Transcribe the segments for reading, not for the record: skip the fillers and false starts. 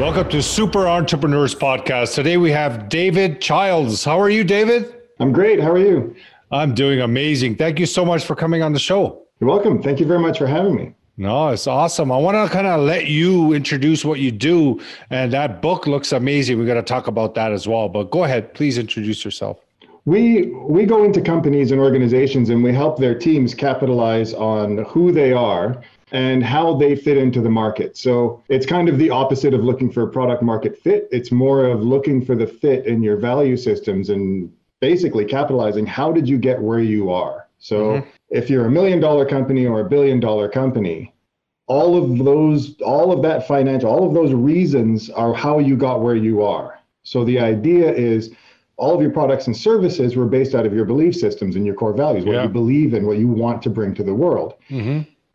Welcome to Super Entrepreneurs Podcast. Today we have David Childs. How are you, David? I'm great. How are you? I'm doing amazing. Thank you so much for coming on the show. You're welcome. Thank you very much for having me. No, it's awesome. I want to kind of let you introduce what you do. And that book looks amazing. We're going to talk about that as well. But go ahead, please introduce yourself. We go into companies and organizations and we help their teams capitalize on who they are and how they fit into the market. So it's kind of the opposite of looking for a product market fit. It's more of looking for the fit in your value systems and basically capitalizing. How did you get where you are? So if you're $1 million company or $1 billion company, all of those reasons are how you got where you are. So the idea is all of your products and services were based out of your belief systems and your core values, what you believe in, what you want to bring to the world.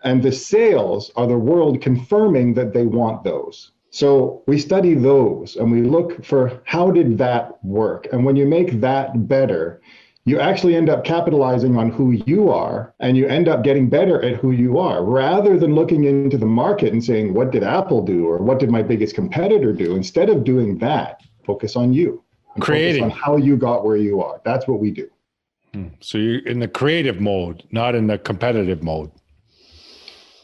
And the sales are the world confirming that they want those. So we study those and we look for how did that work? And when you make that better, you actually end up capitalizing on who you are and you end up getting better at who you are rather than looking into the market and saying, what did Apple do? Or what did my biggest competitor do? Instead of doing that, focus on you. Creating. Focus on how you got where you are. That's what we do. So you're in the creative mode, not in the competitive mode.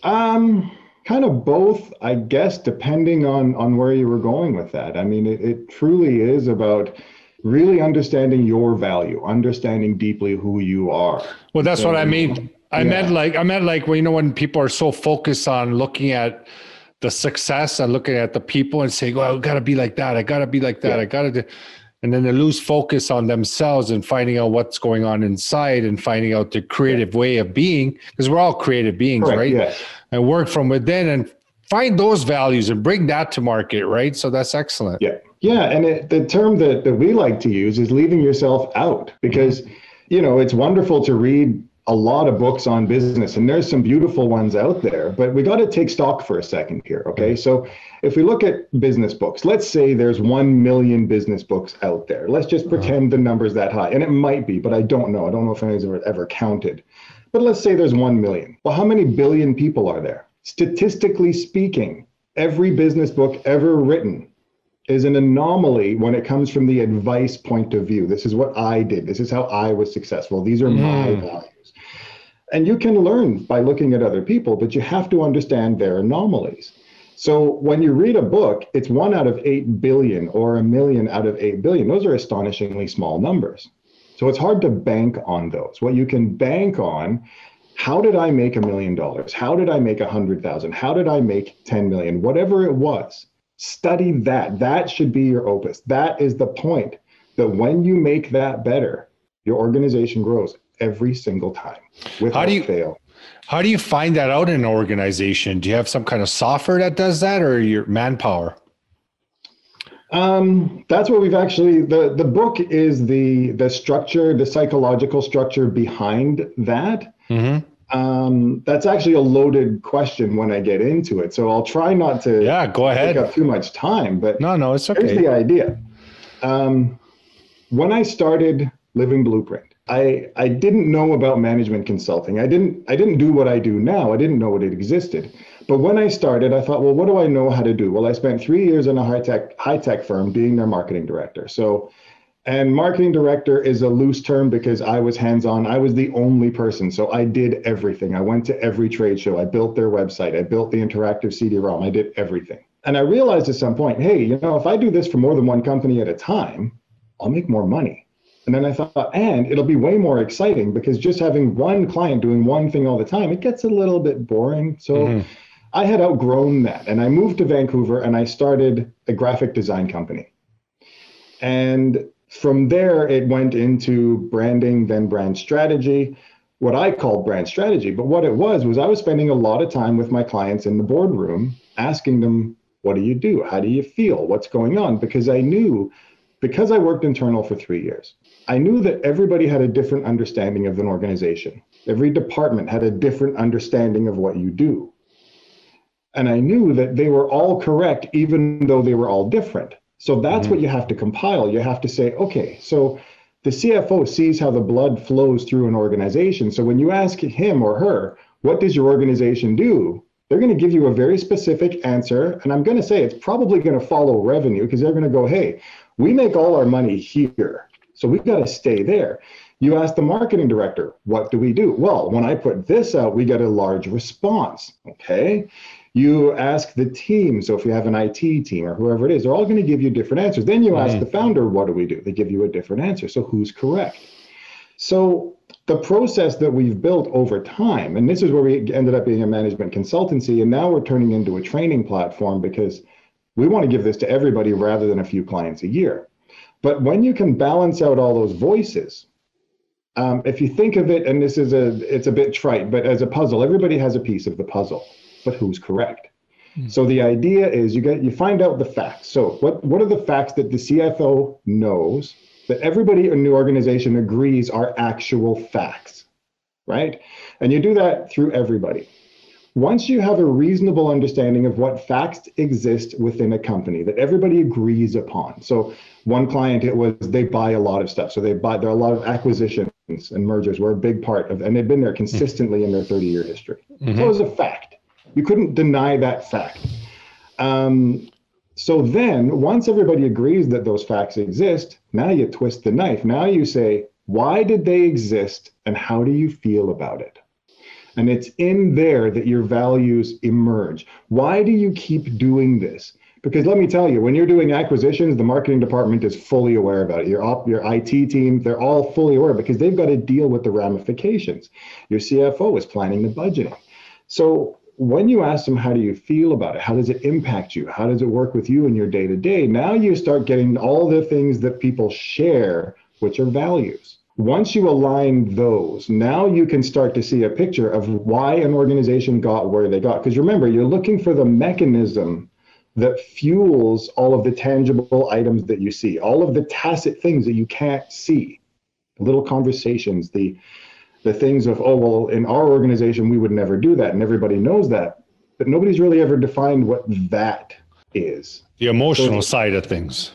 Kind of both, I guess, depending on where you were going with that. I mean, it truly is about really understanding your value, understanding deeply who you are. Well, that's what I mean. I meant like, well, you know, when people are so focused on looking at the success and looking at the people and saying, well, I got to be like that. I got to be like that. I got to do. And then they lose focus on themselves and finding out what's going on inside and finding out the creative way of being, because we're all creative beings, right? And work from within and find those values and bring that to market, right? So that's excellent. And the term that we like to use is leaving yourself out, because, you know, it's wonderful to read a lot of books on business, and there's some beautiful ones out there, but we got to take stock for a second here, okay? So if we look at business books, let's say there's 1 million business books out there. Let's just pretend the number's that high, and it might be, but I don't know. I don't know if anyone's ever counted, but let's say there's 1 million. Well, how many billion people are there? Statistically speaking, every business book ever written is an anomaly when it comes from the advice point of view. This is what I did. This is how I was successful. These are my values. And you can learn by looking at other people, but you have to understand their anomalies. So when you read a book, it's 1 out of 8 billion or 1 million out of 8 billion. Those are astonishingly small numbers. So it's hard to bank on those. What you can bank on, how did I make $1 million? How did I make 100,000? How did I make 10 million? Whatever it was. Study that. That should be your opus. That is the point, that when you make that better, your organization grows every single time without fail. How do you find that out in an organization? Do you have some kind of software that does that, or your manpower? That's what we've actually, the book is the structure, the psychological structure behind that. That's actually a loaded question when I get into it. So I'll try not to take up too much time, but no, it's okay. Here's the idea. When I started Living Blueprint, I didn't know about management consulting. I didn't do what I do now. I didn't know it existed. But when I started, I thought, well, what do I know how to do? Well, I spent 3 years in a high tech firm being their marketing director. And marketing director is a loose term because I was hands-on. I was the only person. So I did everything. I went to every trade show. I built their website. I built the interactive CD-ROM. I did everything. And I realized at some point, hey, you know, if I do this for more than one company at a time, I'll make more money. And then I thought, and it'll be way more exciting, because just having one client doing one thing all the time, it gets a little bit boring. So I had outgrown that. And I moved to Vancouver and I started a graphic design company. And from there, it went into branding, then brand strategy, what I called brand strategy. But what it was I was spending a lot of time with my clients in the boardroom, asking them, what do you do? How do you feel? What's going on? Because I knew, because I worked internal for 3 years, I knew that everybody had a different understanding of an organization. Every department had a different understanding of what you do. And I knew that they were all correct, even though they were all different. So that's what you have to compile. You have to say, okay, so the CFO sees how the blood flows through an organization. So when you ask him or her, what does your organization do? They're going to give you a very specific answer. And I'm going to say it's probably going to follow revenue, because they're going to go, hey, we make all our money here, so we've got to stay there. You ask the marketing director, what do? Well, when I put this out, we get a large response, okay? You ask the team, so if you have an IT team or whoever it is, they're all going to give you different answers. Then you ask the founder, what do? They give you a different answer. So who's correct? So the process that we've built over time, and this is where we ended up being a management consultancy, and now we're turning into a training platform, because we want to give this to everybody rather than a few clients a year. But when you can balance out all those voices, if you think of it, and it's a bit trite, but as a puzzle, everybody has a piece of the puzzle, but who's correct? Mm-hmm. So the idea is you find out the facts. So what are the facts that the CFO knows that everybody in the organization agrees are actual facts, right? And you do that through everybody. Once you have a reasonable understanding of what facts exist within a company that everybody agrees upon. So one client, it was, they buy a lot of stuff. So there are a lot of acquisitions and mergers were a big part of, and they've been there consistently in their 30-year history. Mm-hmm. So it was a fact. You couldn't deny that fact. So then once everybody agrees that those facts exist, now you twist the knife. Now you say, why did they exist and how do you feel about it? And it's in there that your values emerge. Why do you keep doing this? Because let me tell you, when you're doing acquisitions, the marketing department is fully aware about it. Your IT team, they're all fully aware because they've got to deal with the ramifications. Your CFO is planning the budgeting. So when you ask them, how do you feel about it? How does it impact you? How does it work with you in your day-to-day? Now you start getting all the things that people share, which are values. Once you align those, now you can start to see a picture of why an organization got where they got. Because remember, you're looking for the mechanism that fuels all of the tangible items that you see, all of the tacit things that you can't see, the little conversations, the things of, oh, well, in our organization, we would never do that. And everybody knows that. But nobody's really ever defined what that is. The emotional side of things.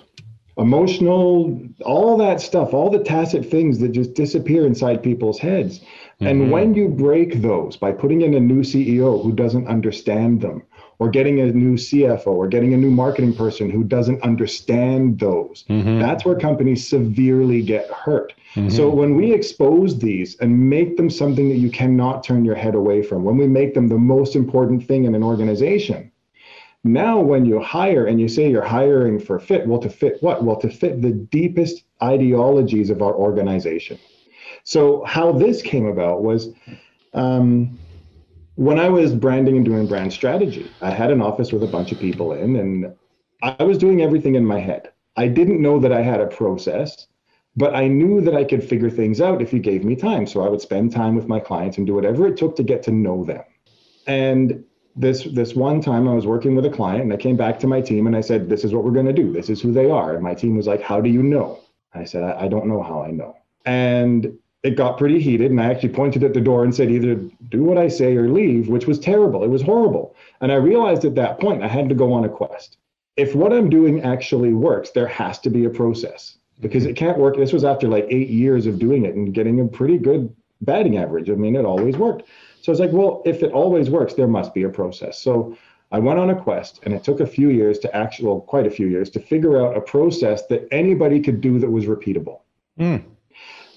Emotional, all that stuff, all the tacit things that just disappear inside people's heads. Mm-hmm. And when you break those by putting in a new CEO who doesn't understand them, or getting a new CFO, or getting a new marketing person who doesn't understand those, mm-hmm. that's where companies severely get hurt. Mm-hmm. So when we expose these and make them something that you cannot turn your head away from, when we make them the most important thing in an organization, now, when you hire and you say you're hiring for fit, well, to fit what? Well, to fit the deepest ideologies of our organization. So how this came about was when I was branding and doing brand strategy, I had an office with a bunch of people in, and I was doing everything in my head. I didn't know that I had a process, but I knew that I could figure things out if you gave me time. So I would spend time with my clients and do whatever it took to get to know them. And This one time I was working with a client and I came back to my team and I said, this is what we're going to do. This is who they are. And my team was like, how do you know? I said, I don't know how I know. And it got pretty heated. And I actually pointed at the door and said, either do what I say or leave, which was terrible. It was horrible. And I realized at that point I had to go on a quest. If what I'm doing actually works, there has to be a process, because it can't work. This was after like 8 years of doing it and getting a pretty good batting average. I mean, it always worked. So it's like, well, if it always works, there must be a process. So I went on a quest, and it took quite a few years to figure out a process that anybody could do that was repeatable. Mm.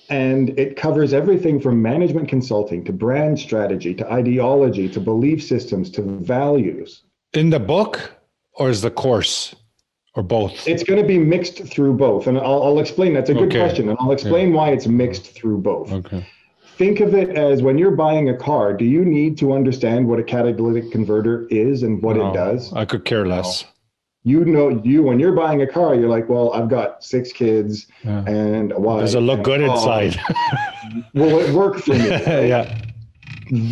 And it covers everything from management consulting to brand strategy, to ideology, to belief systems, to values. In the book, or is the course, or both? It's going to be mixed through both. And I'll explain. That's a good question. And I'll explain why it's mixed through both. Okay. Think of it as when you're buying a car, do you need to understand what a catalytic converter is and what it does? I could care less. When you're buying a car, you're like, well, I've got 6 kids and a wife. Does it look good inside? Will it work for me? Right? Yeah.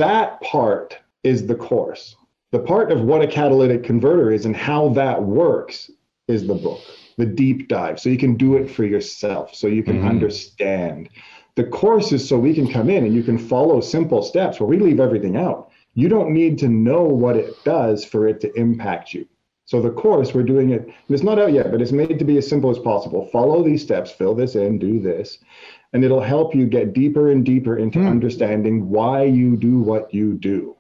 That part is the course. The part of what a catalytic converter is and how that works is the book, the deep dive. So you can do it for yourself, so you can understand. The course is so we can come in and you can follow simple steps where we leave everything out. You don't need to know what it does for it to impact you. So the course, we're doing it, and it's not out yet, but it's made to be as simple as possible. Follow these steps, fill this in, do this, and it'll help you get deeper and deeper into understanding why you do what you do.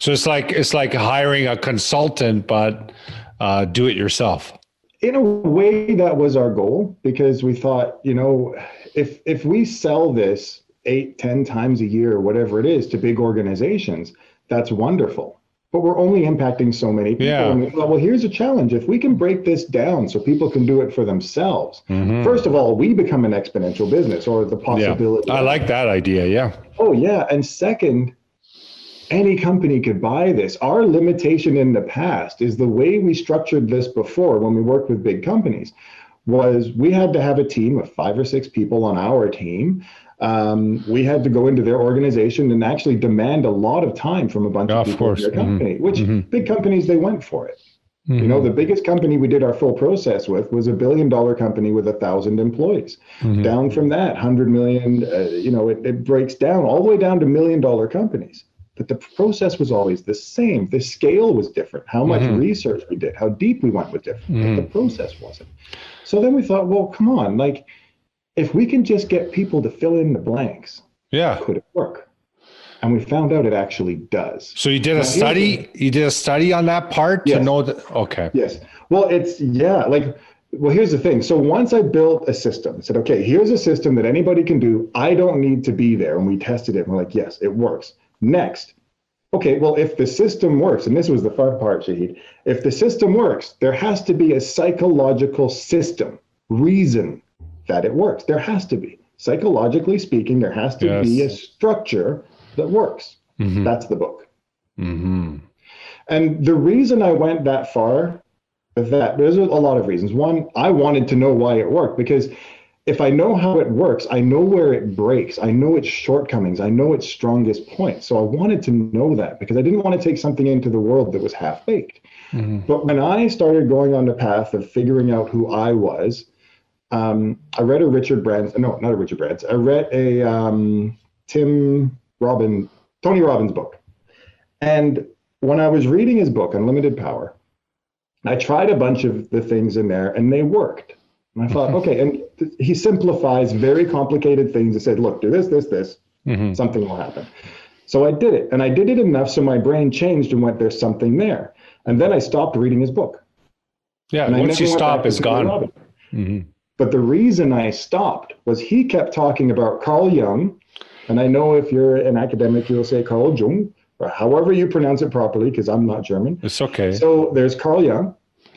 So it's like hiring a consultant, but do it yourself. In a way, that was our goal, because we thought, you know, if we sell this 8-10 times a year, whatever it is, to big organizations, that's wonderful. But we're only impacting so many people. Yeah. And we thought, well, here's a challenge. If we can break this down so people can do it for themselves, mm-hmm. First of all, we become an exponential business, or the possibility. Yeah. I like that idea. Yeah. Oh, yeah. And second, any company could buy this. Our limitation in the past is the way we structured this before when we worked with big companies was we had to have a team of 5 or 6 people on our team. We had to go into their organization and actually demand a lot of time from a bunch of people in their company, which big companies, they went for it. Mm-hmm. You know, the biggest company we did our full process with was a $1 billion company with 1,000 employees. Mm-hmm. Down from that, 100 million, you know, it breaks down all the way down to $1 million companies. But the process was always the same. The scale was different. How much research we did, how deep we went was different. But the process wasn't. So then we thought, well, come on, like, if we can just get people to fill in the blanks, could it work? And we found out it actually does. So you did a study? You did a study on that part to know that? Okay. Yes. Well, it's, here's the thing. So once I built a system, I said, okay, here's a system that anybody can do. I don't need to be there. And we tested it. And we're like, yes, it works. Next. Okay, well, if the system works, and this was the fun part, Shahid, if the system works, there has to be a psychological system, reason that it works. There has to be. Psychologically speaking, there has to be a structure that works. Mm-hmm. That's the book. Mm-hmm. And the reason I went that far with that, there's a lot of reasons. One, I wanted to know why it worked, because if I know how it works, I know where it breaks. I know its shortcomings. I know its strongest points. So I wanted to know that, because I didn't want to take something into the world that was half-baked. Mm-hmm. But when I started going on the path of figuring out who I was, I read a I read a Tony Robbins book. And when I was reading his book, Unlimited Power, I tried a bunch of the things in there and they worked. And I thought, okay, and he simplifies very complicated things and said, look, do this, something will happen. So I did it, and I did it enough so my brain changed and went, there's something there. And then I stopped reading his book. Yeah, and once you stop, it's gone. Mm-hmm. But the reason I stopped was he kept talking about Carl Jung. And I know if you're an academic, you'll say Carl Jung, or however you pronounce it properly, because I'm not German. It's okay. So there's Carl Jung,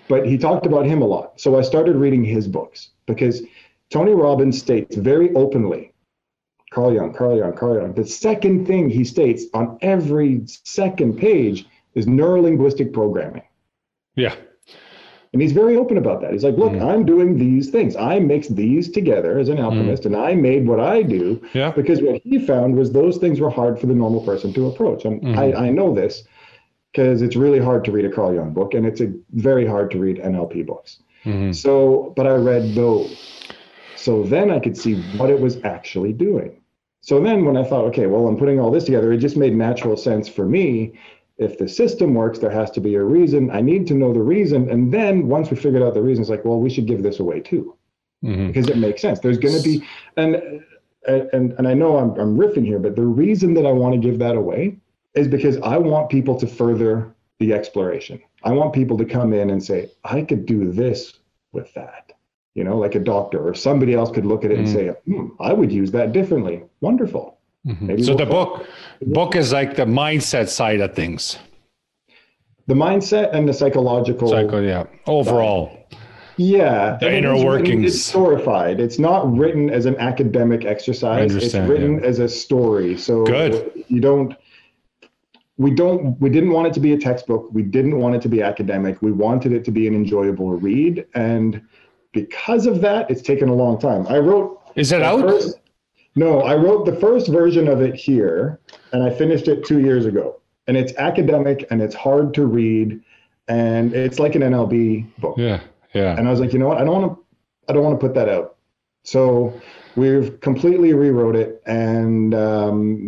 but he talked about him a lot. So I started reading his books, because Tony Robbins states very openly, Carl Jung, Carl Jung, Carl Jung. The second thing he states on every second page is neurolinguistic programming. Yeah. And he's very open about that. He's like, look, I'm doing these things. I mix these together as an alchemist, and I made what I do because what he found was those things were hard for the normal person to approach. And I know this because it's really hard to read a Carl Jung book, and it's very hard to read NLP books. Mm-hmm. So, but I read those. So then I could see what it was actually doing. So then when I thought, okay, well, I'm putting all this together, it just made natural sense for me. If the system works, there has to be a reason. I need to know the reason. And then once we figured out the reason, it's like, well, we should give this away too, because it makes sense. There's going to be, and I know I'm riffing here, but the reason that I want to give that away is because I want people to further the exploration. I want people to come in and say, I could do this with that, you know, like a doctor or somebody else could look at it and say, I would use that differently. Wonderful. Mm-hmm. So the book is like the mindset side of things. The mindset and the psychological. Overall. Yeah. The inner workings. It's storified. It's not written as an academic exercise. It's written as a story. So good. We didn't want it to be a textbook. We didn't want it to be academic. We wanted it to be an enjoyable read. And because of that, it's taken a long time. Is it out? No, I wrote the first version of it here, and I finished it 2 years ago. And it's academic, and it's hard to read, and it's like an NLP book. Yeah. And I was like, you know what? I don't want to put that out. So we've completely rewrote it, and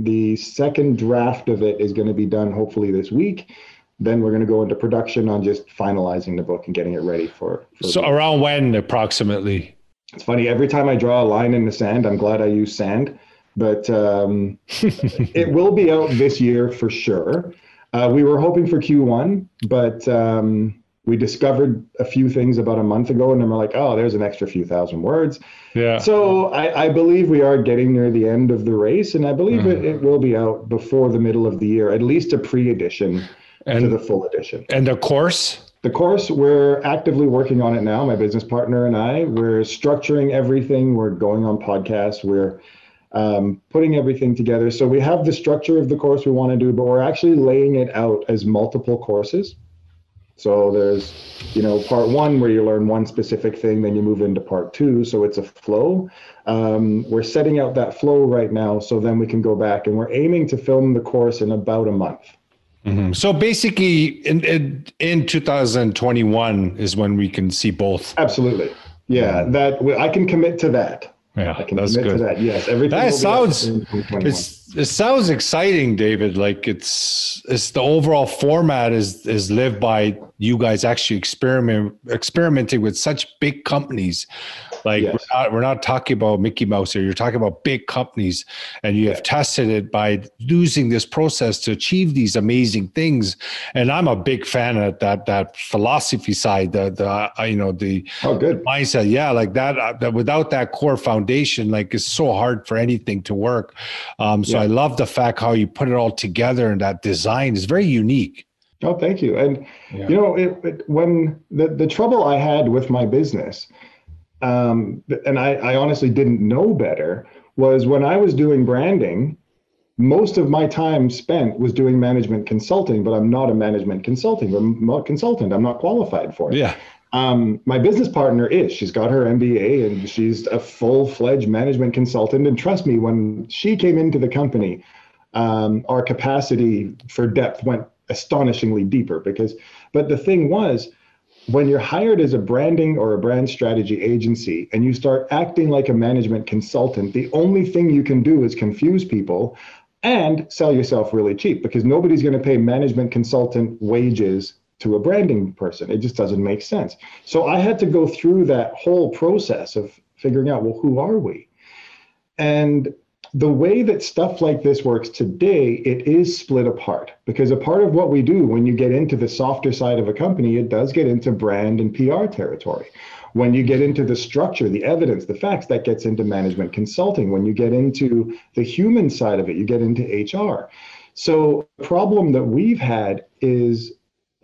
the second draft of it is going to be done hopefully this week. Then we're going to go into production on just finalizing the book and getting it ready for so around when approximately? It's funny, every time I draw a line in the sand, I'm glad I use sand, but it will be out this year for sure. We were hoping for Q1, but we discovered a few things about a month ago, and then we're like, oh, there's an extra few thousand words. Yeah. So I believe we are getting near the end of the race, and I believe it will be out before the middle of the year, at least a pre-edition to the full edition. And a course? The course, we're actively working on it now. My business partner and I, we're structuring everything. We're going on podcasts. We're putting everything together. So we have the structure of the course we want to do, but we're actually laying it out as multiple courses. So there's, you know, part one where you learn one specific thing, then you move into part two. So it's a flow. We're setting out that flow right now, so then we can go back, and we're aiming to film the course in about a month. Mm-hmm. So basically in 2021 is when we can see both. Absolutely. Yeah. That I can commit to that. Yeah. I can commit to that. Yes. Everything that sounds, it sounds exciting, David. Like it's the overall format is lived by you guys actually experimenting with such big companies. Like we're not talking about Mickey Mouse here. You're talking about big companies, and you have tested it by using this process to achieve these amazing things. And I'm a big fan of that philosophy side, the mindset. Yeah. Like that without that core foundation, like it's so hard for anything to work. So I love the fact how you put it all together, and that design is very unique. Oh, thank you. And you know, when the trouble I had with my business, and I honestly didn't know better, was when I was doing branding, most of my time spent was doing management consulting, but I'm not a management consultant. I'm not qualified for it. Yeah. My business partner is. She's got her MBA, and she's a full-fledged management consultant. And trust me, when she came into the company, our capacity for depth went astonishingly deeper. But the thing was, when you're hired as a branding or a brand strategy agency and you start acting like a management consultant, the only thing you can do is confuse people and sell yourself really cheap, because nobody's going to pay management consultant wages to a branding person. It just doesn't make sense. So I had to go through that whole process of figuring out, well, who are we? And the way that stuff like this works today, it is split apart, because a part of what we do when you get into the softer side of a company, it does get into brand and PR territory. When you get into the structure, the evidence, the facts, that gets into management consulting. When you get into the human side of it, you get into HR. So the problem that we've had is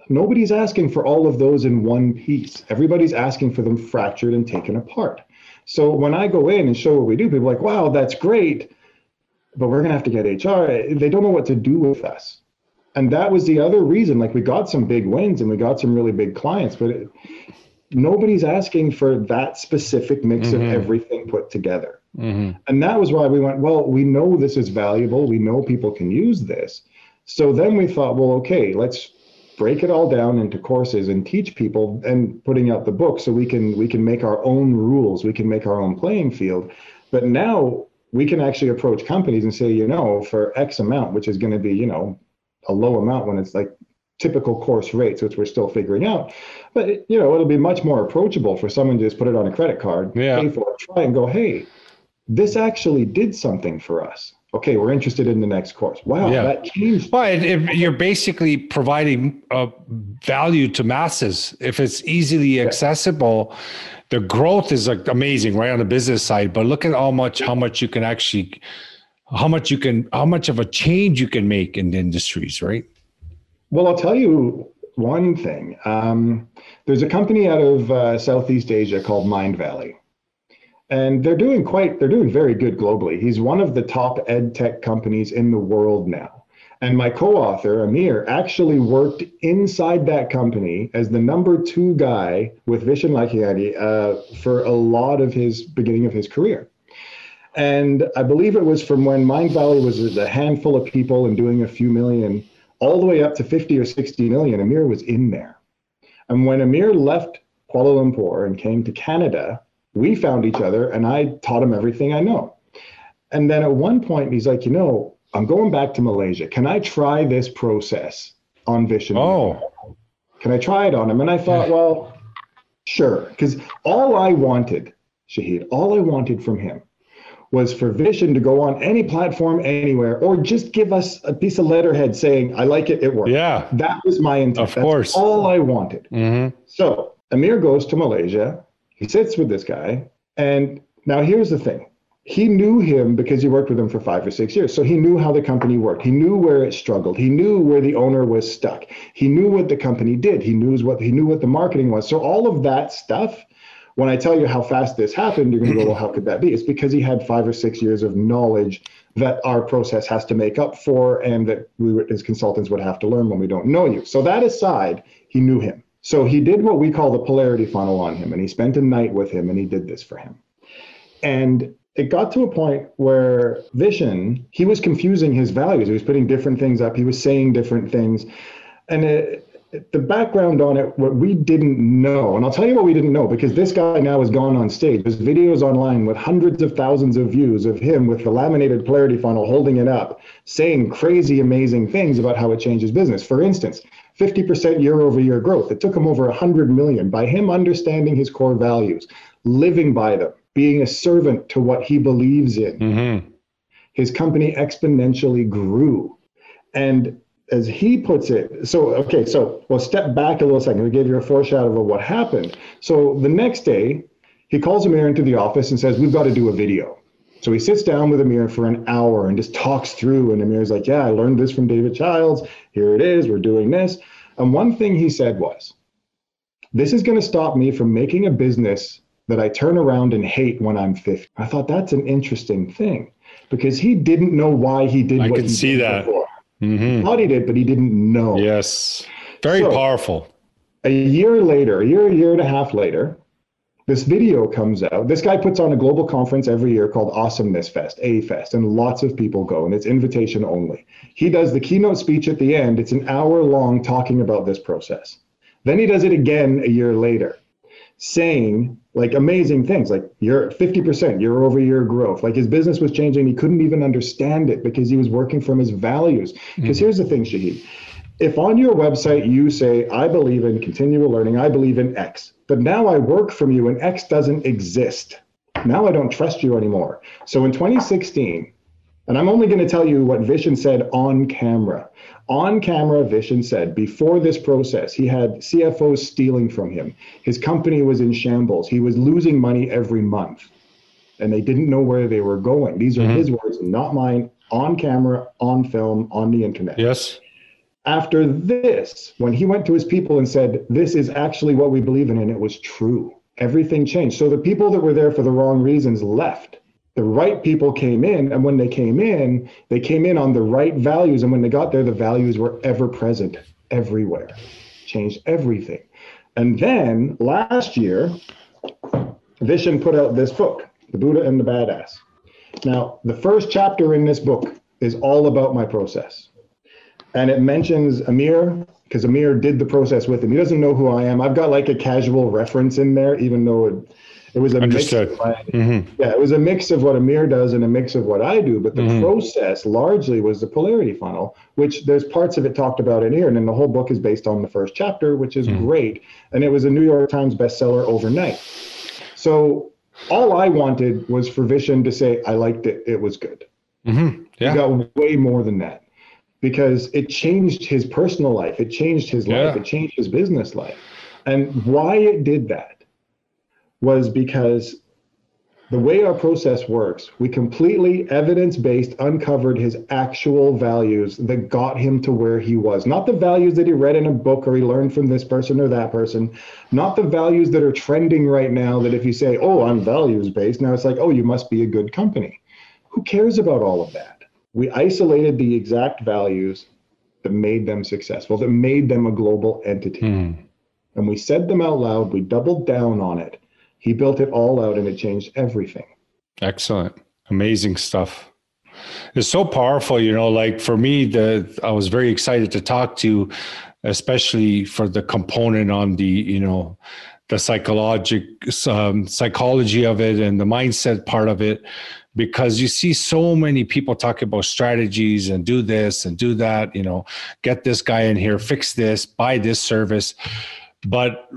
nobody's asking for all of those in one piece. Everybody's asking for them fractured and taken apart. So when I go in and show what we do, people are like, wow, that's great, but we're going to have to get HR. They don't know what to do with us. And that was the other reason. Like, we got some big wins and we got some really big clients, but nobody's asking for that specific mix of everything put together. Mm-hmm. And that was why we went, well, we know this is valuable. We know people can use this. So then we thought, well, okay, let's break it all down into courses and teach people, and putting out the book so we can make our own rules, we can make our own playing field. But now we can actually approach companies and say, you know, for X amount, which is going to be, you know, a low amount when it's like typical course rates, which we're still figuring out, but you know, it'll be much more approachable for someone to just put it on a credit card, pay for it, try and go, hey, this actually did something for us. Okay, we're interested in the next course. Wow, that changed. But if you're basically providing value to masses. If it's easily accessible, the growth is amazing, right, on the business side. But look at how much of a change you can make in the industries, right? Well, I'll tell you one thing. There's a company out of Southeast Asia called Mindvalley. And they're doing very good globally. He's one of the top ed tech companies in the world now. And my co-author, Amir, actually worked inside that company as the #2 guy with Vishen Lakhiani for a lot of his beginning of his career. And I believe it was from when Mindvalley was a handful of people and doing a few million, all the way up to 50 or 60 million, Amir was in there. And when Amir left Kuala Lumpur and came to Canada, we found each other, and I taught him everything I know. And then at one point, he's like, you know, I'm going back to Malaysia. Can I try this process on Vishen? Oh. Can I try it on him? And I thought, well, sure. Because all I wanted, Shahid, from him was for Vishen to go on any platform anywhere, or just give us a piece of letterhead saying, I like it, it worked. Yeah. That was my intent. Of course. That's all I wanted. Mm-hmm. So Amir goes to Malaysia. He sits with this guy. And now here's the thing. He knew him because he worked with him for 5 or 6 years. So he knew how the company worked. He knew where it struggled. He knew where the owner was stuck. He knew what the company did. He knew what the marketing was. So all of that stuff, when I tell you how fast this happened, you're going to go, well, how could that be? It's because he had 5 or 6 years of knowledge that our process has to make up for, and that we, as consultants, would have to learn when we don't know you. So that aside, he knew him. So he did what we call the polarity funnel on him, and he spent a night with him, and he did this for him. And it got to a point where Vishen, he was confusing his values. He was putting different things up. He was saying different things. And the background on it, what we didn't know, and I'll tell you what we didn't know, because this guy now has gone on stage. There's videos online with hundreds of thousands of views of him with the laminated polarity funnel holding it up, saying crazy, amazing things about how it changes business. For instance, 50% year-over-year growth. It took him over 100 million by him understanding his core values, living by them, being a servant to what he believes in. Mm-hmm. His company exponentially grew. And as he puts it, so we'll step back a little second. We gave you a foreshadow of what happened. So the next day, he calls Amir into the office and says, we've got to do a video. So he sits down with Amir for an hour and just talks through. And Amir's like, yeah, I learned this from David Childs. Here it is. We're doing this. And one thing he said was, this is going to stop me from making a business that I turn around and hate when I'm 50. I thought that's an interesting thing, because he didn't know why he did what he did before. Mm-hmm. He thought he did, but he didn't know. Yes. Very powerful. A year and a half later, this video comes out. This guy puts on a global conference every year called Awesomeness Fest, A-Fest, and lots of people go, and it's invitation only. He does the keynote speech at the end. It's an hour long talking about this process. Then he does it again a year later, saying like amazing things, like 50% year-over-year growth, like his business was changing. He couldn't even understand it because he was working from his values. Because here's the thing, Shahid, if on your website you say, I believe in continual learning, I believe in X, but now I work from you and X doesn't exist. Now I don't trust you anymore. So in 2016, and I'm only going to tell you what Vishen said on camera. On camera, Vishen said before this process, he had CFOs stealing from him. His company was in shambles. He was losing money every month, and they didn't know where they were going. These are his words, not mine, on camera, on film, on the internet. Yes. After this, when he went to his people and said, this is actually what we believe in, and it was true, everything changed. So the people that were there for the wrong reasons left. The right people came in, and when they came in on the right values. And when they got there, the values were ever present everywhere, changed everything. And then last year, Vishen put out this book, The Buddha and the Badass. Now, the first chapter in this book is all about my process. And it mentions Amir, because Amir did the process with him. He doesn't know who I am. I've got like a casual reference in there, even though it was a mix of it was a mix of what Amir does and a mix of what I do. But the process largely was the polarity funnel, which there's parts of it talked about in here. And then the whole book is based on the first chapter, which is great. And it was a New York Times bestseller overnight. So all I wanted was for Vishen to say, I liked it. It was good. Mm-hmm. Yeah. He got way more than that, because it changed his personal life. It changed his life. It changed his business life. And why it did that was because the way our process works, we completely evidence-based uncovered his actual values that got him to where he was. Not the values that he read in a book or he learned from this person or that person. Not the values that are trending right now, that if you say, oh, I'm values-based, now it's like, oh, you must be a good company. Who cares about all of that? We isolated the exact values that made them successful, that made them a global entity. And we said them out loud. We doubled down on it. He built it all out, and it changed everything. Excellent. Amazing stuff. It's so powerful, you know, like for me, I was very excited to talk to you, especially for the component on the, you know, the psychology of it and the mindset part of it, because you see so many people talk about strategies and do this and do that, you know, get this guy in here, fix this, buy this service. But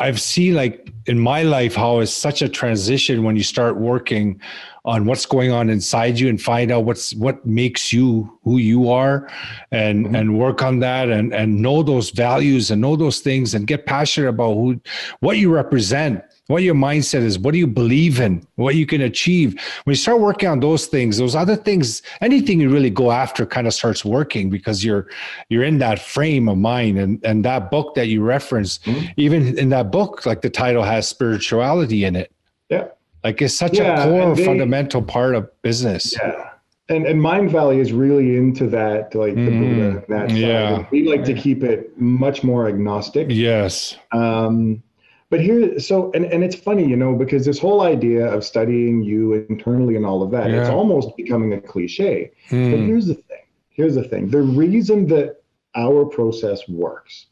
I've seen, like, in my life, how it's such a transition when you start working on what's going on inside you and find out what makes you who you are, and mm-hmm. and work on that, and know those values and know those things and get passionate about what you represent, what your mindset is, what do you believe in, what you can achieve. When you start working on those things, those other things, anything you really go after kind of starts working, because you're in that frame of mind. And that book that you referenced, mm-hmm. even in that book, like, the title has spirituality in it. Yeah. Like, it's such a core fundamental part of business. Yeah. And Mindvalley is really into that, like the Buddha and that side. We like to keep it much more agnostic. Yes. But here, so, and it's funny, you know, because this whole idea of studying you internally and all of that, it's almost becoming a cliche. But here's the thing. The reason that our process works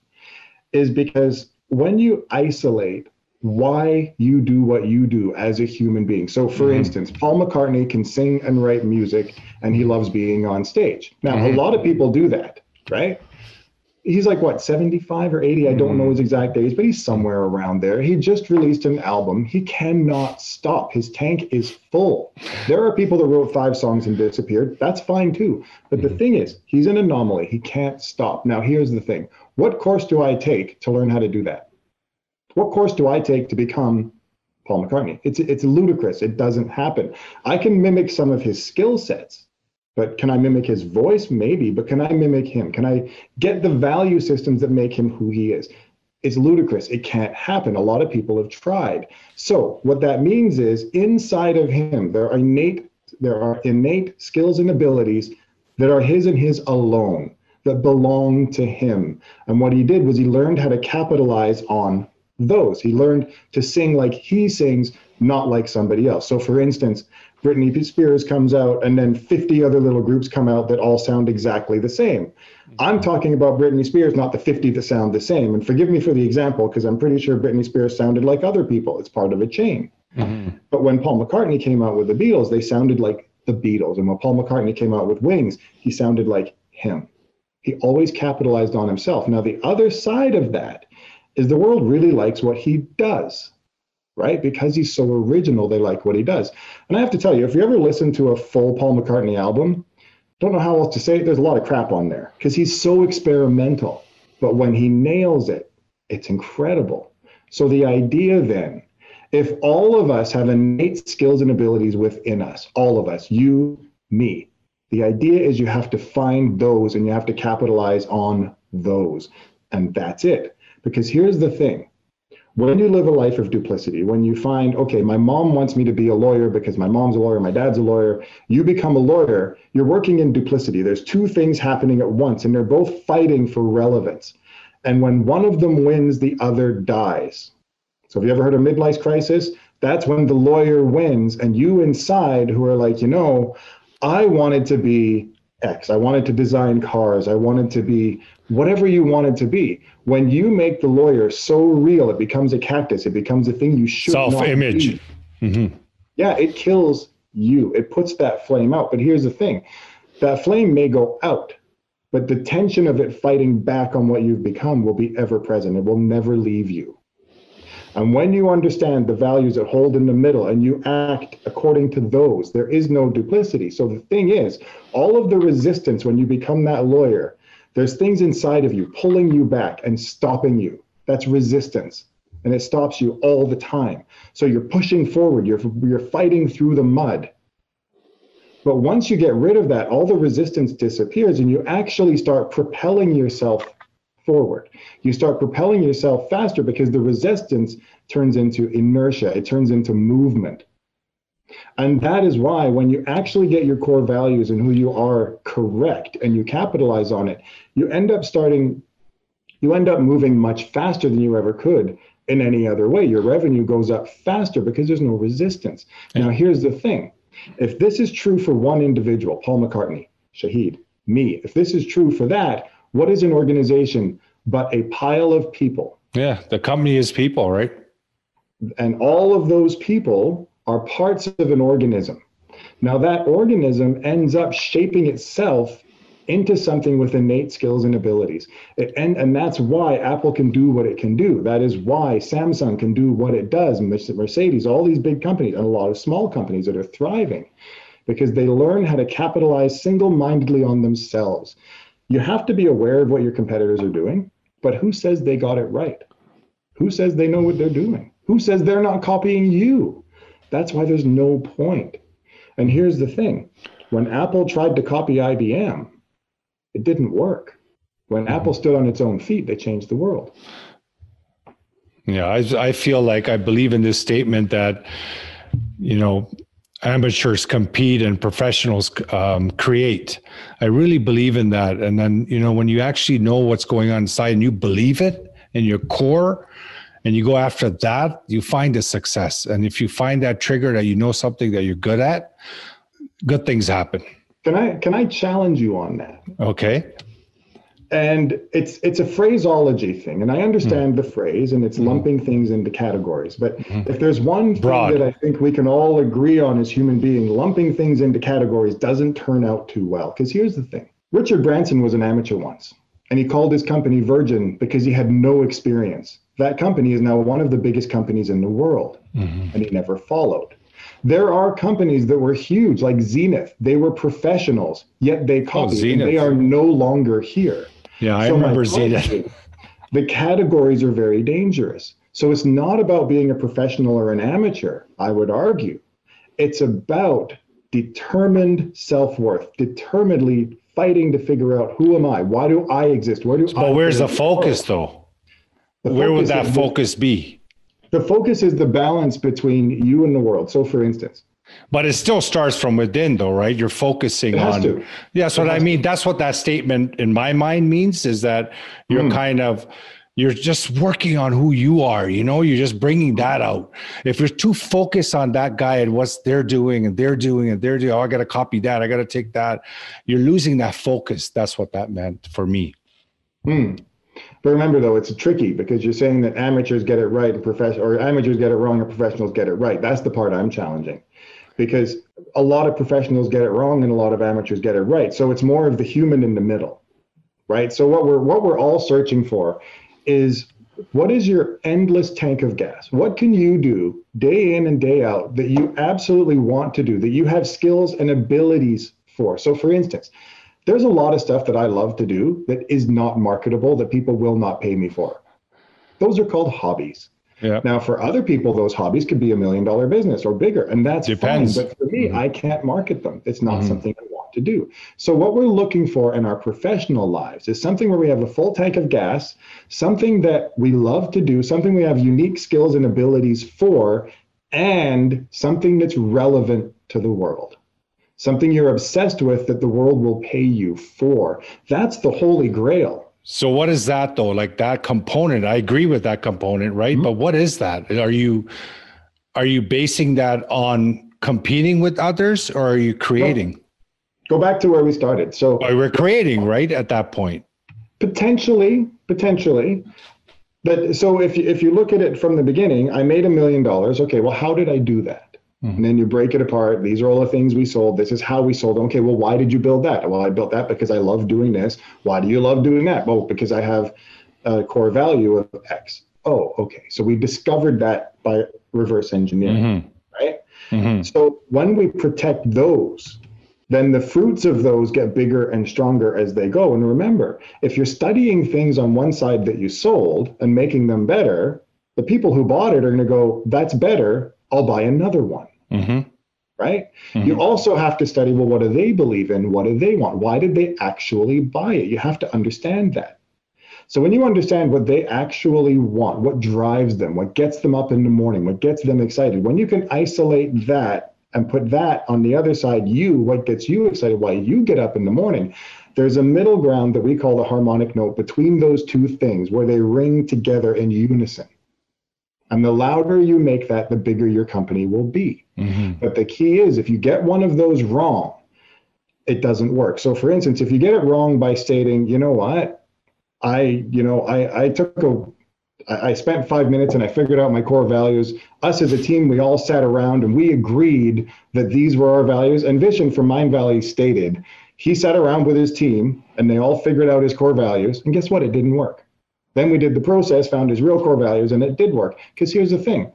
is because when you isolate why you do what you do as a human being. So, for instance, Paul McCartney can sing and write music, and he loves being on stage. Now, a lot of people do that, right? He's like, what, 75 or 80? I don't know his exact age, but he's somewhere around there. He just released an album. He cannot stop. His tank is full. There are people that wrote 5 songs and disappeared. That's fine too. But the thing is, he's an anomaly. He can't stop. Now, here's the thing. What course do I take to learn how to do that? What course do I take to become Paul McCartney? It's ludicrous. It doesn't happen. I can mimic some of his skill sets. But can I mimic his voice? Maybe, but can I mimic him? Can I get the value systems that make him who he is? It's ludicrous. It can't happen. A lot of people have tried. So what that means is, inside of him, there are innate skills and abilities that are his and his alone, that belong to him. And what he did was he learned how to capitalize on those. He learned to sing like he sings, not like somebody else. So, for instance, Britney Spears comes out, and then 50 other little groups come out that all sound exactly the same. I'm talking about Britney Spears, not the 50 that sound the same. And forgive me for the example, because I'm pretty sure Britney Spears sounded like other people. It's part of a chain. Mm-hmm. But when Paul McCartney came out with the Beatles, they sounded like the Beatles. And when Paul McCartney came out with Wings, he sounded like him. He always capitalized on himself. Now, the other side of that is the world really likes what he does. Right? Because he's so original, they like what he does. And I have to tell you, if you ever listen to a full Paul McCartney album, don't know how else to say it, there's a lot of crap on there because he's so experimental. But when he nails it, it's incredible. So the idea then, if all of us have innate skills and abilities within us, all of us, you, me, the idea is you have to find those and you have to capitalize on those. And that's it. Because here's the thing. When you live a life of duplicity, when you find, okay, my mom wants me to be a lawyer because my mom's a lawyer, my dad's a lawyer, you become a lawyer, you're working in duplicity. There's 2 things happening at once, and they're both fighting for relevance. And when one of them wins, the other dies. So have you ever heard of midlife crisis? That's when the lawyer wins, and you inside who are like, you know, I wanted to be X, I wanted to design cars, I wanted to be whatever you wanted to be. When you make the lawyer so real, it becomes a cactus. It becomes a thing you should not be. Self-image. Mm-hmm. Yeah, it kills you. It puts that flame out. But here's the thing. That flame may go out, but the tension of it fighting back on what you've become will be ever present. It will never leave you. And when you understand the values that hold in the middle and you act according to those, there is no duplicity. So the thing is, all of the resistance when you become that lawyer, there's things inside of you pulling you back and stopping you. That's resistance. And it stops you all the time. So you're pushing forward. You're fighting through the mud. But once you get rid of that, all the resistance disappears and you actually start propelling yourself forward. You start propelling yourself faster because the resistance turns into inertia. It turns into movement. And that is why when you actually get your core values and who you are correct and you capitalize on it, you end up moving much faster than you ever could in any other way. Your revenue goes up faster because there's no resistance. Now, here's the thing. If this is true for one individual, Paul McCartney, Shahid, me, if this is true for that, what is an organization but a pile of people? Yeah, the company is people, right? And all of those people are parts of an organism. Now that organism ends up shaping itself into something with innate skills and abilities. And that's why Apple can do what it can do. That is why Samsung can do what it does, Mercedes, all these big companies, and a lot of small companies that are thriving, because they learn how to capitalize single-mindedly on themselves. You have to be aware of what your competitors are doing, but who says they got it right? Who says they know what they're doing? Who says they're not copying you? That's why there's no point. And here's the thing. When Apple tried to copy IBM, it didn't work. When Apple stood on its own feet, they changed the world. Yeah, I feel like I believe in this statement that, you know, amateurs compete and professionals create. I really believe in that. And then, you know, when you actually know what's going on inside and you believe it in your core and you go after that, you find a success. And if you find that trigger that you know something that you're good at, good things happen. Can I challenge you on that? Okay. And it's a phraseology thing. And I understand the phrase, and it's lumping things into categories. But if there's one thing that I think we can all agree on as human beings, lumping things into categories doesn't turn out too well. Because here's the thing. Richard Branson was an amateur once, and he called his company Virgin because he had no experience. That company is now one of the biggest companies in the world, and he never followed. There are companies that were huge, like Zenith. They were professionals, yet they copied, and they are no longer here. Yeah, I remember Zenith. The categories are very dangerous. So it's not about being a professional or an amateur, I would argue. It's about determined self-worth, determinedly fighting to figure out, who am I? Why do I exist? Where do But where's the focus, though? Where would that focus be? The focus is the balance between you and the world. So, for instance. But it still starts from within, though, right? You're focusing on. Yeah, that's what I mean. That's what that statement in my mind means, is that you're kind of, you're just working on who you are, you know, you're just bringing that out. If you're too focused on that guy and what they're doing and they're doing and they're doing, oh, I got to copy that, I got to take that. You're losing that focus. That's what that meant for me. But remember, though, it's tricky, because you're saying that amateurs get it right and amateurs get it wrong and professionals get it right. That's the part I'm challenging, because a lot of professionals get it wrong and a lot of amateurs get it right. So it's more of the human in the middle, right? So what we're all searching for is, what is your endless tank of gas? What can you do day in and day out that you absolutely want to do, that you have skills and abilities for? So, for instance, there's a lot of stuff that I love to do that is not marketable, that people will not pay me for. Those are called hobbies. Yeah. Now, for other people, those hobbies could be $1 million business or bigger, and that's fine. But for me, I can't market them. It's not something I want to do. So what we're looking for in our professional lives is something where we have a full tank of gas, something that we love to do, something we have unique skills and abilities for, and something that's relevant to the world. Something you're obsessed with that the world will pay you for. That's the holy grail. So what is that, though? Like, that component, I agree with that component, right? But what is that? Are you basing that on competing with others, or are you creating? No. Go back to where we started. So we're creating, right, at that point? Potentially. But so if you look at it from the beginning, I made $1 million. Okay, well, how did I do that? And then you break it apart. These are all the things we sold. This is how we sold them. Okay, well, why did you build that? Well, I built that because I love doing this. Why do you love doing that? Well, because I have a core value of X. Oh, okay. So we discovered that by reverse engineering, right? So when we protect those, then the fruits of those get bigger and stronger as they go. And remember, if you're studying things on one side that you sold and making them better, the people who bought it are going to go, that's better, I'll buy another one, right? You also have to study, well, what do they believe in? What do they want? Why did they actually buy it? You have to understand that. So when you understand what they actually want, what drives them, what gets them up in the morning, what gets them excited, when you can isolate that and put that on the other side, you, what gets you excited, why you get up in the morning, there's a middle ground that we call the harmonic note between those two things, where they ring together in unison. And the louder you make that, the bigger your company will be. But the key is, if you get one of those wrong, it doesn't work. So, for instance, if you get it wrong by stating, you know what, I spent 5 minutes and I figured out my core values. Us as a team, we all sat around and we agreed that these were our values. And Vishen from Mindvalley stated, He sat around with his team and they all figured out his core values. And guess what? It didn't work. Then we did the process, found his real core values, and it did work. Because here's the thing.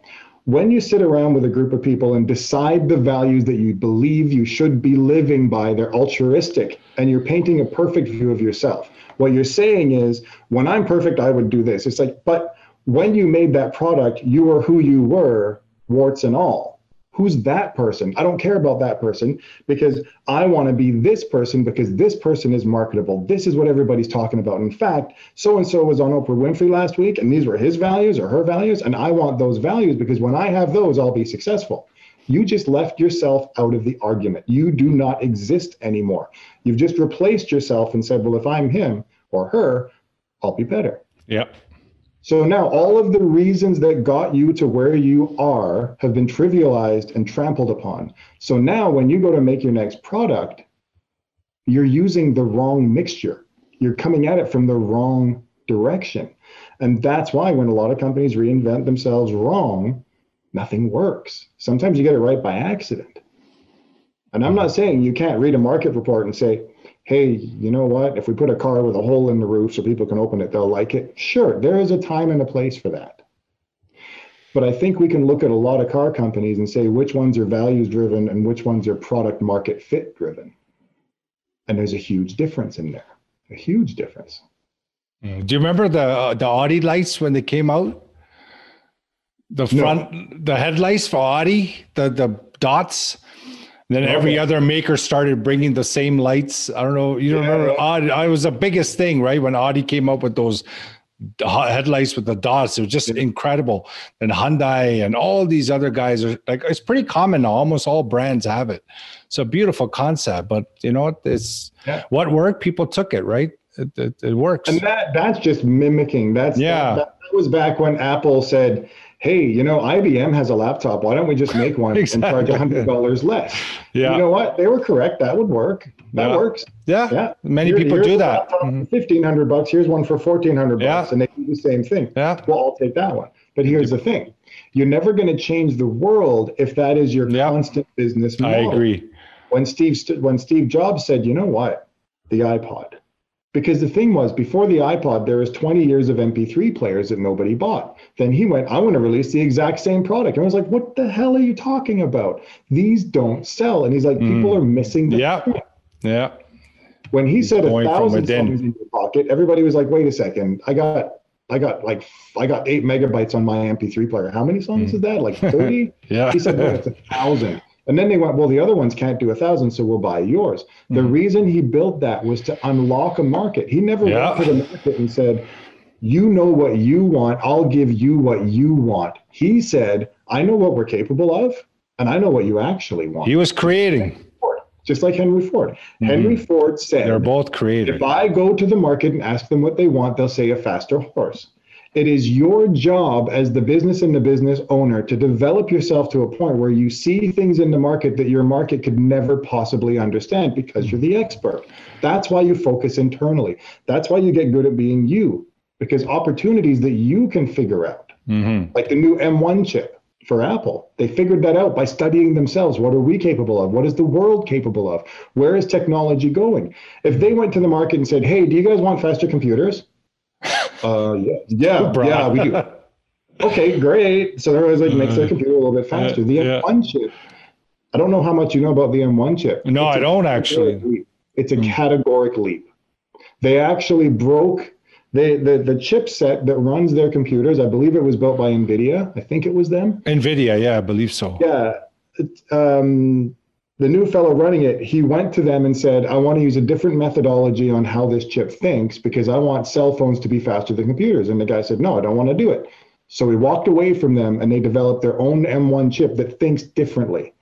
When you sit around with a group of people and decide the values that you believe you should be living by, they're altruistic, and you're painting a perfect view of yourself. What you're saying is, when I'm perfect, I would do this. It's like, but when you made that product, you were who you were, warts and all. Who's that person? I don't care about that person because I want to be this person because this person is marketable. This is what everybody's talking about. In fact, so-and-so was on Oprah Winfrey last week and these were his values or her values, and I want those values because when I have those, I'll be successful. You just left yourself out of the argument. You do not exist anymore. You've just replaced yourself and said, well, if I'm him or her, I'll be better. Yep. So now all of the reasons that got you to where you are have been trivialized and trampled upon. So now when you go to make your next product, you're using the wrong mixture. You're coming at it from the wrong direction. And that's why when a lot of companies reinvent themselves wrong, nothing works. Sometimes you get it right by accident. And I'm not saying you can't read a market report and say, hey, you know what? If we put a car with a hole in the roof so people can open it, they'll like it. Sure, there is a time and a place for that. But I think we can look at a lot of car companies and say which ones are values driven and which ones are product market fit driven. And there's a huge difference in there, a huge difference. Do you remember the Audi lights when they came out? The front, no. The headlights for Audi, the dots. Then every other maker started bringing the same lights. I don't know. You don't remember Audi? It was the biggest thing, right? When Audi came up with those headlights with the dots, it was just incredible. And Hyundai and all these other guys are like, it's pretty common now. Almost all brands have it. It's a beautiful concept, but you know what? It's what worked. People took it, right? It works. And that's just mimicking. That was back when Apple said, hey, you know, IBM has a laptop. Why don't we just make one and charge $100 less? Yeah. You know what? They were correct. That would work. That works. Yeah. Many people do that. $1,500. Here's one for $1,400. Yeah. And they do the same thing. Yeah. Well, I'll take that one. But here's the thing. You're never going to change the world if that is your constant business model. I agree. When Steve Jobs said, you know what? The iPod. Because the thing was, before the iPod, there was 20 years of MP3 players that nobody bought. Then he went, I want to release the exact same product. And I was like, what the hell are you talking about? These don't sell. And he's like, people are missing the point. Yeah. When he said 1,000 songs in your pocket, everybody was like, wait a second. I got 8 megabytes on my MP3 player. How many songs is that? Like 30? He said, no, it's 1,000. And then they went, well, the other ones can't do 1,000, so we'll buy yours. The reason he built that was to unlock a market. He never went to the market and said, you know what you want, I'll give you what you want. He said, I know what we're capable of, and I know what you actually want. He was creating. Just like Henry Ford. Henry Ford said, they're both creators. If I go to the market and ask them what they want, they'll say a faster horse. It is your job as the business and the business owner to develop yourself to a point where you see things in the market that your market could never possibly understand because you're the expert. That's why you focus internally. That's why you get good at being you, because opportunities that you can figure out, like the new M1 chip for Apple, they figured that out by studying themselves. What are we capable of? What is the world capable of? Where is technology going? If they went to the market and said, hey, do you guys want faster computers? Yeah, we do. Okay, great. So everybody's like, makes their computer a little bit faster. The M1 chip, I don't know how much you know about the M1 chip. No, I don't actually. It's a categoric leap. They actually broke the chipset that runs their computers. I believe it was built by NVIDIA. I think it was them. NVIDIA, yeah, I believe so. Yeah. The new fellow running it, he went to them and said, I want to use a different methodology on how this chip thinks because I want cell phones to be faster than computers. And the guy said, no, I don't want to do it. So he walked away from them and they developed their own M1 chip that thinks differently.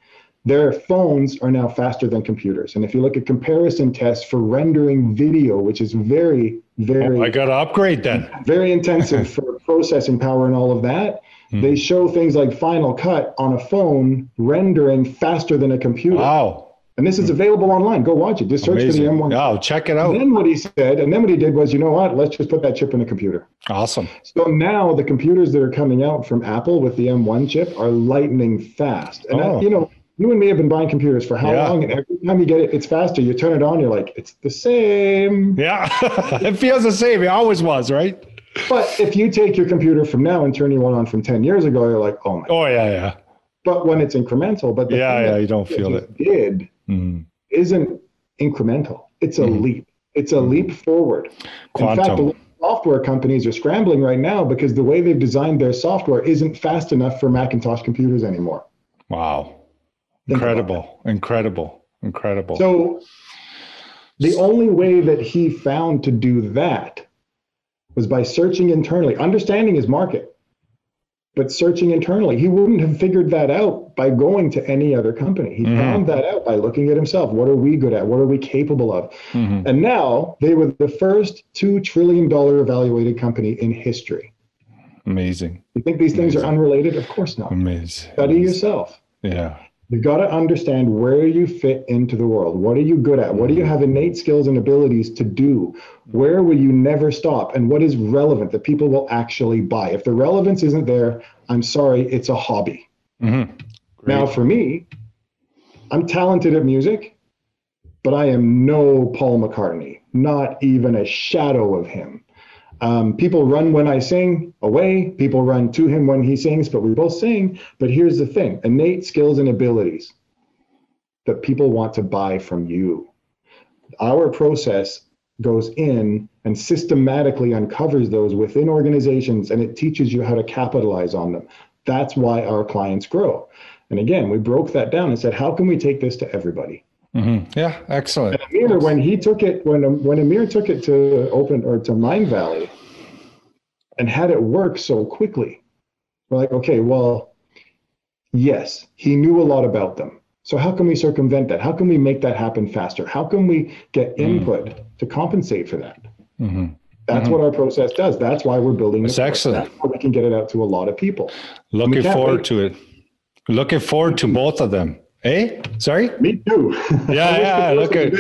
Their phones are now faster than computers. And if you look at comparison tests for rendering video, which is very, very... I got to upgrade then. Very intensive for processing power and all of that. They show things like Final Cut on a phone rendering faster than a computer. Wow. And this is available online. Go watch it. Just search for the M1. Wow, check it out. And then what he said, and then what he did was, you know what, let's just put that chip in a computer. Awesome. So now the computers that are coming out from Apple with the M1 chip are lightning fast. And that, you know, You and me have been buying computers for how long? And every time you get it, it's faster. You turn it on, you're like, it's the same. Yeah, it feels the same. It always was, right? But if you take your computer from now and turn your one on from 10 years ago, you're like, oh my God. Oh, yeah, yeah. But when it's incremental, but the thing that you don't feel it isn't incremental. It's a leap. It's a leap forward. Quantum. In fact, the software companies are scrambling right now because the way they've designed their software isn't fast enough for Macintosh computers anymore. Wow. Incredible. So the only way that he found to do that was by searching internally, understanding his market, but searching internally. He wouldn't have figured that out by going to any other company. He found that out by looking at himself. What are we good at? What are we capable of? And now they were the first $2 trillion evaluated company in history. Amazing. You think these things are unrelated? Of course not. Amazing. Study yourself. Yeah. You've got to understand where you fit into the world. What are you good at? What do you have innate skills and abilities to do? Where will you never stop? And what is relevant that people will actually buy? If the relevance isn't there, I'm sorry, it's a hobby. Now, for me, I'm talented at music, but I am no Paul McCartney, not even a shadow of him. People run when I sing away. People run to him when he sings, but we both sing. But here's the thing, innate skills and abilities that people want to buy from you. Our process goes in and systematically uncovers those within organizations, and it teaches you how to capitalize on them. That's why our clients grow. And again, we broke that down and said, how can we take this to everybody? Yeah, excellent. And Amir, when he took it, when Amir took it to Mindvalley, and had it work so quickly, we're like, okay, well, yes, he knew a lot about them. So how can we circumvent that? How can we make that happen faster? How can we get input to compensate for that? That's what our process does. That's why we're building. It's excellent. That's how we can get it out to a lot of people. Looking forward to it. Looking forward to both of them. Hey, sorry? Me too. Yeah, looking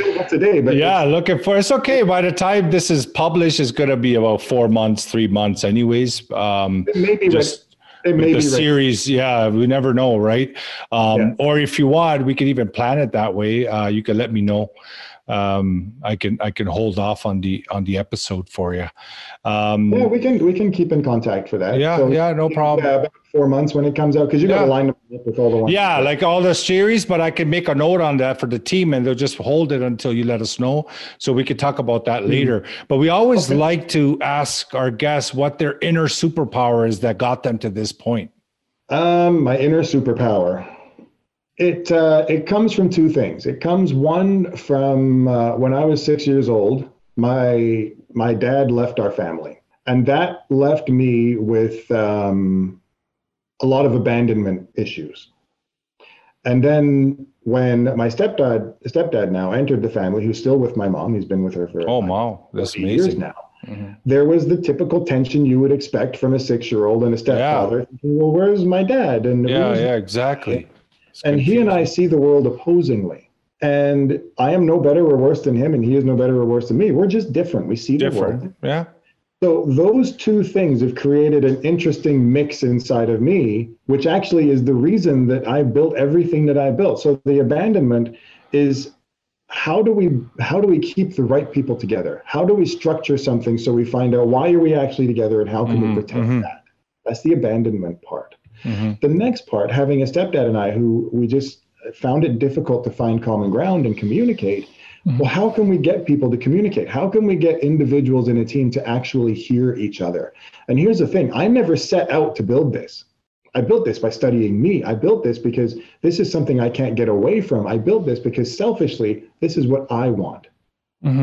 for it's okay. By the time this is published, it's going to be about 4 months, 3 months anyways. It may be just right. Series. Yeah, we never know, right? Or if you want, we could even plan it that way. You can let me know. I can hold off on the episode for you. We can keep in contact for that. No problem. About 4 months when it comes out, because you got to line up with all the ones. Like all the series, but I can make a note on that for the team, and they'll just hold it until you let us know, so we could talk about that later. But we always like to ask our guests what their inner superpower is that got them to this point. My inner superpower. It comes from two things. It comes, one, from when I was 6 years old, my dad left our family. And that left me with a lot of abandonment issues. And then when my stepdad now entered the family, who's still with my mom, he's been with her for that's amazing. Years now. There was the typical tension you would expect from a six-year-old and a stepfather. Thinking, well, where's my dad? And exactly. And he and I see the world opposingly, and I am no better or worse than him, and he is no better or worse than me. We're just different. We see the world. Yeah. So those two things have created an interesting mix inside of me, which actually is the reason that I built everything that I built. So the abandonment is, how do we keep the right people together? How do we structure something so we find out why are we actually together, and how can we protect that? That's the abandonment part. The next part, having a stepdad and I, who we just found it difficult to find common ground and communicate. Well, how can we get people to communicate? How can we get individuals in a team to actually hear each other? And here's the thing. I never set out to build this. I built this by studying me. I built this because this is something I can't get away from. I built this because selfishly, this is what I want.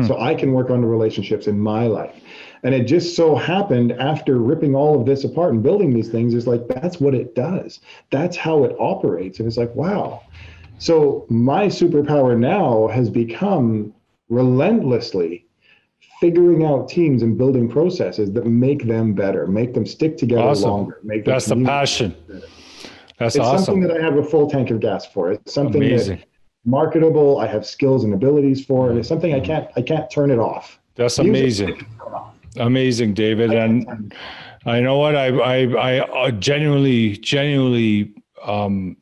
So I can work on the relationships in my life. And it just so happened, after ripping all of this apart and building these things, is like, that's what it does. That's how it operates. And it's like, wow. So my superpower now has become relentlessly figuring out teams and building processes that make them better, make them stick together longer. That's the passion. It's awesome. It's something that I have a full tank of gas for. It's something amazing. That marketable. I have skills and abilities for it. It's something I can't turn it off. That's amazing. Amazing, David. And I know what I genuinely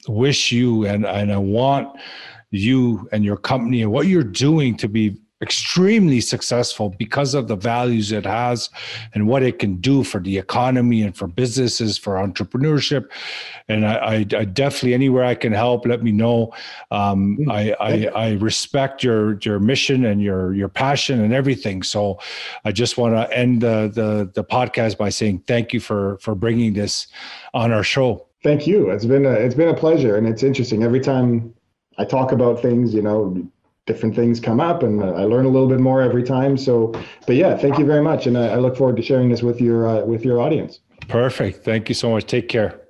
wish you and I want you and your company and what you're doing to be extremely successful because of the values it has and what it can do for the economy and for businesses, for entrepreneurship. And I definitely, anywhere I can help, let me know. I respect your mission and your passion and everything. So I just want to end the podcast by saying thank you for bringing this on our show. Thank you. It's been a pleasure. And it's interesting. Every time I talk about things, different things come up, and I learn a little bit more every time. So, but yeah, thank you very much. And I look forward to sharing this with your audience. Perfect. Thank you so much. Take care.